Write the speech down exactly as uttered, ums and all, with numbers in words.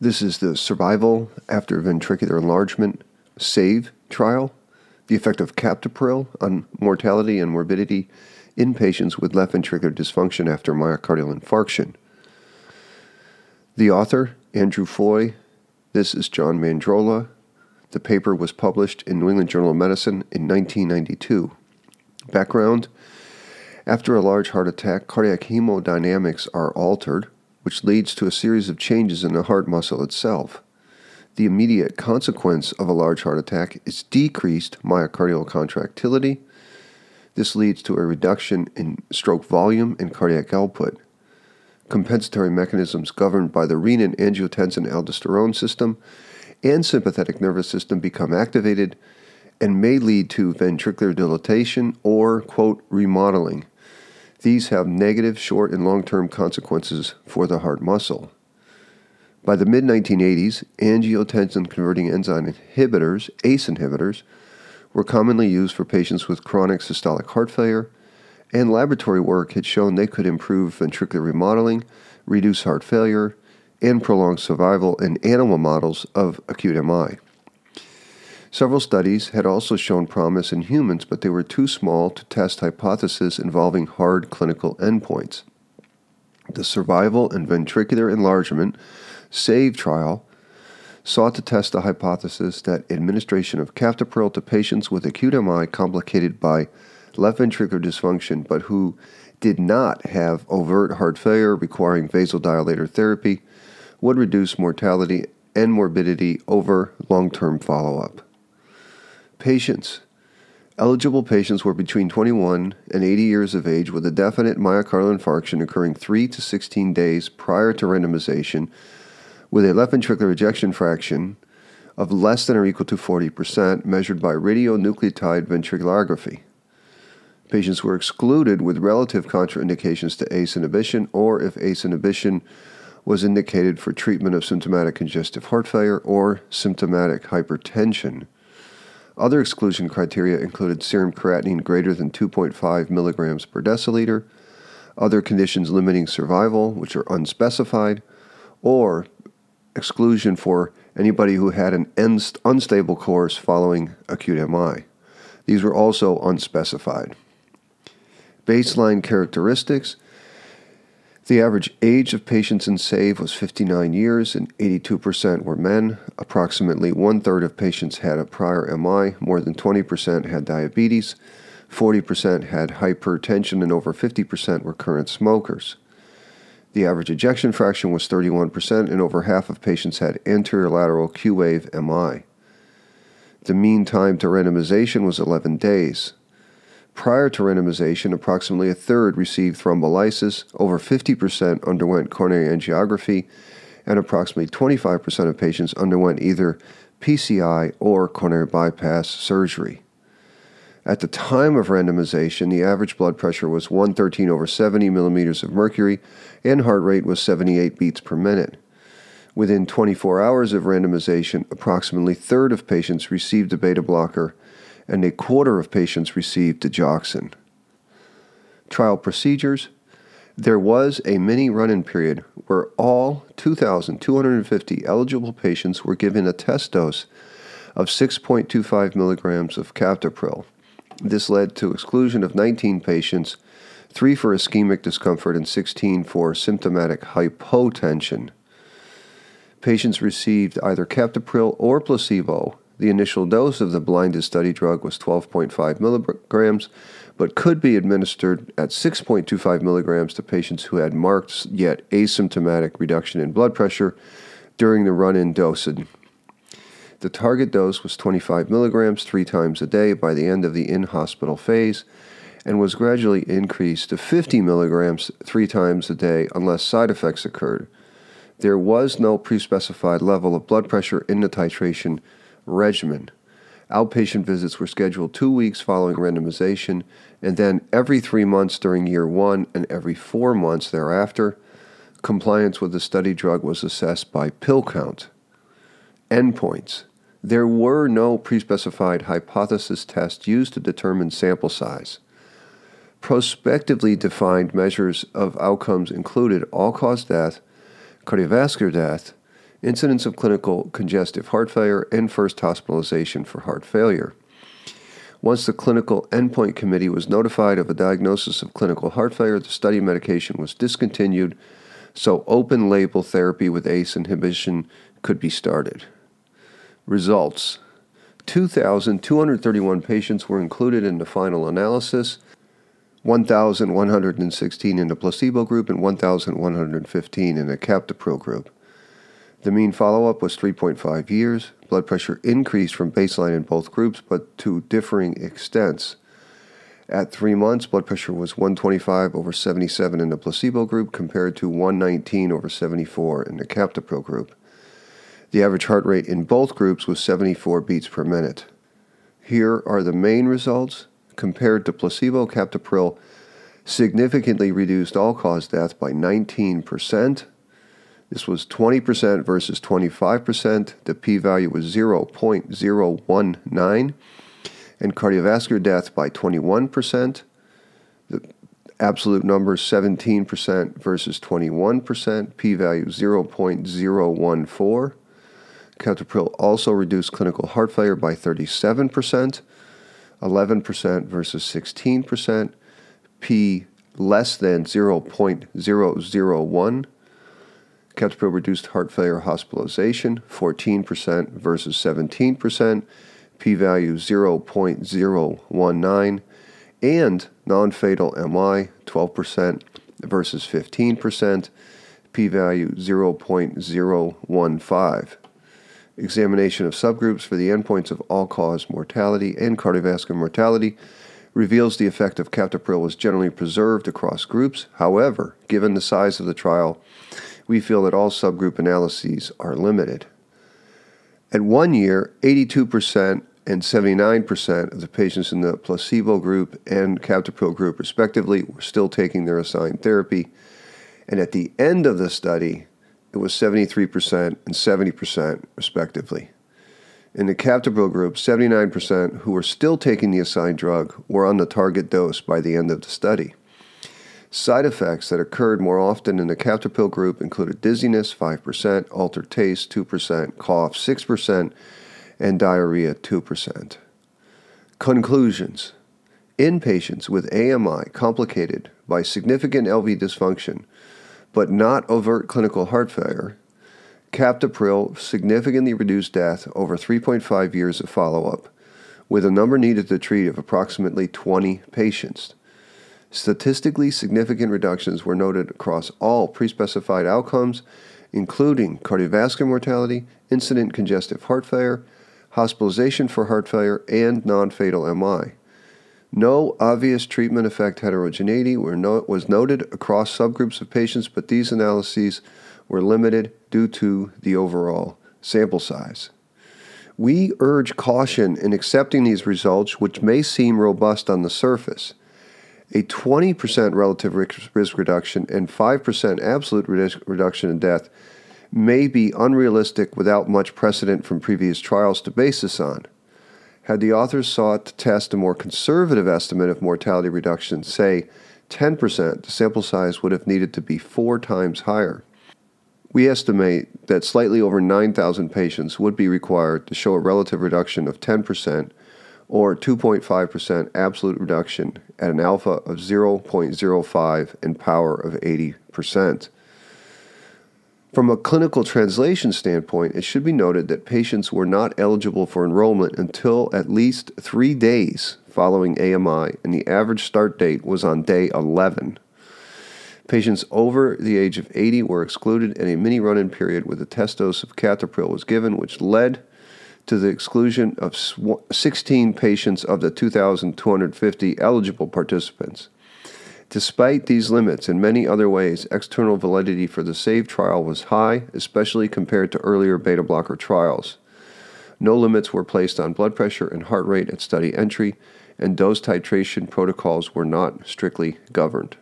This is the Survival After Ventricular Enlargement SAVE trial, the effect of captopril on mortality and morbidity in patients with left ventricular dysfunction after myocardial infarction. The author, Andrew Foy. This is John Mandrola. The paper was published in New England Journal of Medicine in nineteen ninety-two. Background: after a large heart attack, cardiac hemodynamics are altered, which leads to a series of changes in the heart muscle itself. The immediate consequence of a large heart attack is decreased myocardial contractility. This leads to a reduction in stroke volume and cardiac output. Compensatory mechanisms governed by the renin-angiotensin-aldosterone system and sympathetic nervous system become activated and may lead to ventricular dilatation or, quote, remodeling. These have negative short and long-term consequences for the heart muscle. By the mid nineteen eighties, angiotensin-converting enzyme inhibitors, ACE inhibitors, were commonly used for patients with chronic systolic heart failure, and laboratory work had shown they could improve ventricular remodeling, reduce heart failure, and prolong survival in animal models of acute M I. Several studies had also shown promise in humans, but they were too small to test hypotheses involving hard clinical endpoints. The Survival and Ventricular Enlargement SAVE trial sought to test the hypothesis that administration of captopril to patients with acute M I complicated by left ventricular dysfunction but who did not have overt heart failure requiring vasodilator therapy would reduce mortality and morbidity over long-term follow-up. Patients. Eligible patients were between twenty-one and eighty years of age with a definite myocardial infarction occurring three to sixteen days prior to randomization with a left ventricular ejection fraction of less than or equal to forty percent measured by radionuclide ventriculography. Patients were excluded with relative contraindications to ACE inhibition or if ACE inhibition was indicated for treatment of symptomatic congestive heart failure or symptomatic hypertension. Other exclusion criteria included serum creatinine greater than two point five milligrams per deciliter, other conditions limiting survival, which are unspecified, or exclusion for anybody who had an unstable course following acute M I. These were also unspecified. Baseline characteristics. The average age of patients in SAVE was fifty-nine years and eighty-two percent were men. Approximately one-third of patients had a prior M I, more than twenty percent had diabetes, forty percent had hypertension, and over fifty percent were current smokers. The average ejection fraction was thirty-one percent and over half of patients had anterior lateral Q-wave M I. The mean time to randomization was eleven days. Prior to randomization, approximately a third received thrombolysis, over fifty percent underwent coronary angiography, and approximately twenty-five percent of patients underwent either P C I or coronary bypass surgery. At the time of randomization, the average blood pressure was one thirteen over seventy millimeters of mercury, and heart rate was seventy-eight beats per minute. Within twenty-four hours of randomization, approximately a third of patients received a beta blocker, and a quarter of patients received digoxin. Trial procedures. There was a mini run-in period where all two thousand two hundred fifty eligible patients were given a test dose of six point two five milligrams of captopril. This led to exclusion of nineteen patients, three for ischemic discomfort and sixteen for symptomatic hypotension. Patients received either captopril or placebo. The initial dose of the blinded study drug was twelve point five milligrams, but could be administered at six point two five milligrams to patients who had marked yet asymptomatic reduction in blood pressure during the run-in dosage. The target dose was twenty-five milligrams three times a day by the end of the in-hospital phase and was gradually increased to fifty milligrams three times a day unless side effects occurred. There was no pre-specified level of blood pressure in the titration regimen. Outpatient visits were scheduled two weeks following randomization and then every three months during year one and every four months thereafter. Compliance with the study drug was assessed by pill count. Endpoints. There were no pre-specified hypothesis tests used to determine sample size. Prospectively defined measures of outcomes included all-cause death, cardiovascular death, incidence of clinical congestive heart failure, and first hospitalization for heart failure. Once the clinical endpoint committee was notified of a diagnosis of clinical heart failure, the study medication was discontinued, so open-label therapy with A C E inhibition could be started. Results. two thousand two hundred thirty-one patients were included in the final analysis, one thousand one hundred sixteen in the placebo group and one thousand one hundred fifteen in the captopril group. The mean follow-up was three point five years. Blood pressure increased from baseline in both groups, but to differing extents. At three months, blood pressure was one twenty-five over seventy-seven in the placebo group compared to one nineteen over seventy-four in the captopril group. The average heart rate in both groups was seventy-four beats per minute. Here are the main results. Compared to placebo, captopril significantly reduced all-cause death by nineteen percent. This was twenty percent versus twenty-five percent. The p-value was zero point zero one nine. And cardiovascular death by twenty-one percent. The absolute number seventeen percent versus twenty-one percent. P-value zero point zero one four. Captopril also reduced clinical heart failure by thirty-seven percent, eleven percent versus sixteen percent, p less than zero point zero zero one. Captopril reduced heart failure hospitalization, fourteen percent versus seventeen percent, p-value zero point zero one nine, and non-fatal M I, twelve percent versus fifteen percent, p-value zero point zero one five. Examination of subgroups for the endpoints of all-cause mortality and cardiovascular mortality reveals the effect of captopril was generally preserved across groups. However, given the size of the trial, we feel that all subgroup analyses are limited. At one year, eighty-two percent and seventy-nine percent of the patients in the placebo group and captopril group, respectively, were still taking their assigned therapy. And at the end of the study, it was seventy-three percent and seventy percent, respectively. In the captopril group, seventy-nine percent who were still taking the assigned drug were on the target dose by the end of the study. Side effects that occurred more often in the captopril group included dizziness, five percent, altered taste, two percent, cough, six percent, and diarrhea, two percent. Conclusions. In patients with A M I complicated by significant L V dysfunction, but not overt clinical heart failure, captopril significantly reduced death over three point five years of follow-up, with a number needed to treat of approximately twenty patients. Statistically significant reductions were noted across all pre-specified outcomes, including cardiovascular mortality, incident congestive heart failure, hospitalization for heart failure, and non-fatal M I. No obvious treatment effect heterogeneity were no, was noted across subgroups of patients, but these analyses were limited due to the overall sample size. We urge caution in accepting these results, which may seem robust on the surface. A twenty percent relative risk reduction and five percent absolute risk reduction in death may be unrealistic without much precedent from previous trials to base this on. Had the authors sought to test a more conservative estimate of mortality reduction, say ten percent, the sample size would have needed to be four times higher. We estimate that slightly over nine thousand patients would be required to show a relative reduction of ten percent or two point five percent absolute reduction at an alpha of zero point zero five and power of eighty percent. From a clinical translation standpoint, it should be noted that patients were not eligible for enrollment until at least three days following A M I, and the average start date was on day eleven. Patients over the age of eighty were excluded, and a mini run-in period with a test dose of captopril was given, which led to the exclusion of sixteen patients of the two thousand two hundred fifty eligible participants. Despite these limits and many other ways, external validity for the SAVE trial was high, especially compared to earlier beta blocker trials. No limits were placed on blood pressure and heart rate at study entry, and dose titration protocols were not strictly governed.